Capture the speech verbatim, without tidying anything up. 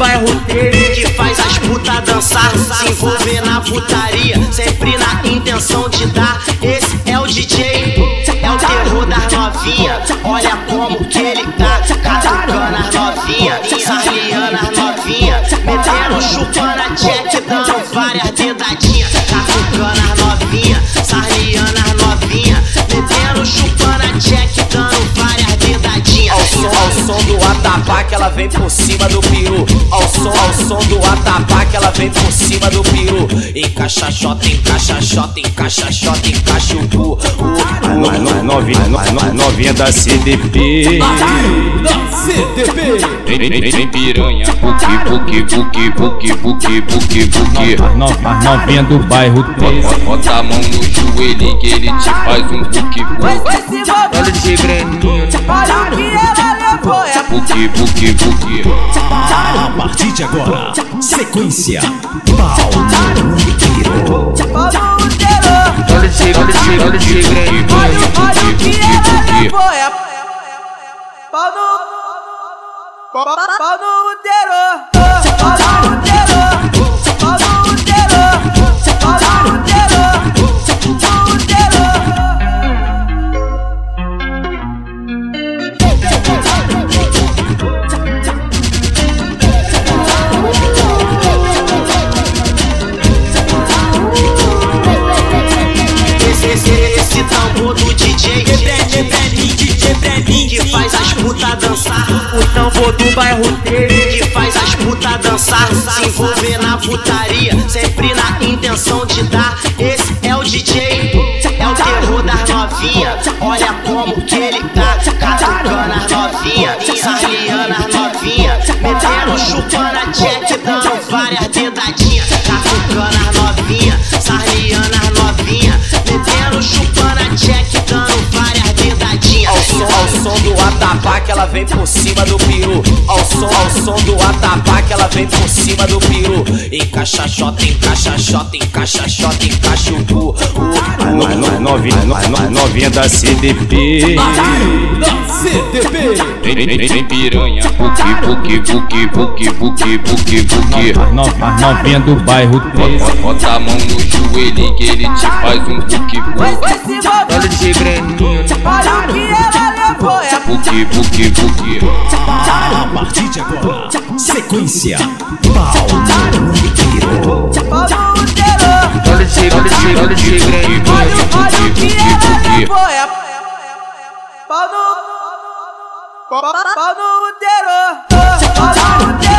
bairro teve que faz as putas dançar, se envolver na putaria, sempre na intenção de dar. Esse é o D J, é o terror das novinha. Olha como que ele tá, catucando as novinha, sabiando as novinha, metendo, chupando a check, dando várias dedadinhas, catucando as novinha, sarneando as novinha, metendo, chupando a check, dando várias dedadinhas. Ao som, ao som do atabaque, ela vem por cima do peru. Ao som, ao som do atabaque, ela vem por cima do peru. Encaixa xota, encaixa xota, encaixa xota, encaixa o cu. Novinha da C D P, vem piranha, buque, buque, buque, buque, buque, buque. Novinha do bairro treze, bota a mão no joelho que ele te faz um buque, buque. Olha esse graninho, olha o que ela levou, é buque, buque, buque. A partir de agora, sequência pau no útero. Olha esse, olha esse, olha esse graninho, olha o que ela levou, é pau no pau no útero, pau no útero, pau no útero, pau no útero, pau no útero. Esse, esse, esse tambor do D J que faz as putas dançar, o tambor do bairro dele que faz as putas dançar, se envolver na putaria, sempre na intenção de dar. Esse é o D J, é o terror das novinha. Olha como que ele tá, catucando as novinha, sarneando as novinha, metendo, chupando a check, dando várias dedadinhas, catucando as novinha, sarneando as novinha, metendo, chupando a check, dando várias dedadinhas. Ao som do atabaque, ela vem por cima do peru. Ao som, ao som do atabaque, ela vem por cima do peru. Encaixa xota, encaixa xota, encaixa xota, encaixa o cu. Novinha da C D P, vem piranha, buque, buque, buque, buque, buque, buque, buque. Novinha do bairro treze, bota a mão no joelho que ele te faz um buque, buque. Olha esse graninho, olha o que ela levou, é buque, buque, buque. A partir de agora, sequência pau no útero. Olha esse, olha esse, olha esse graninho, olha o que ela levou, é pau no útero, pau no útero.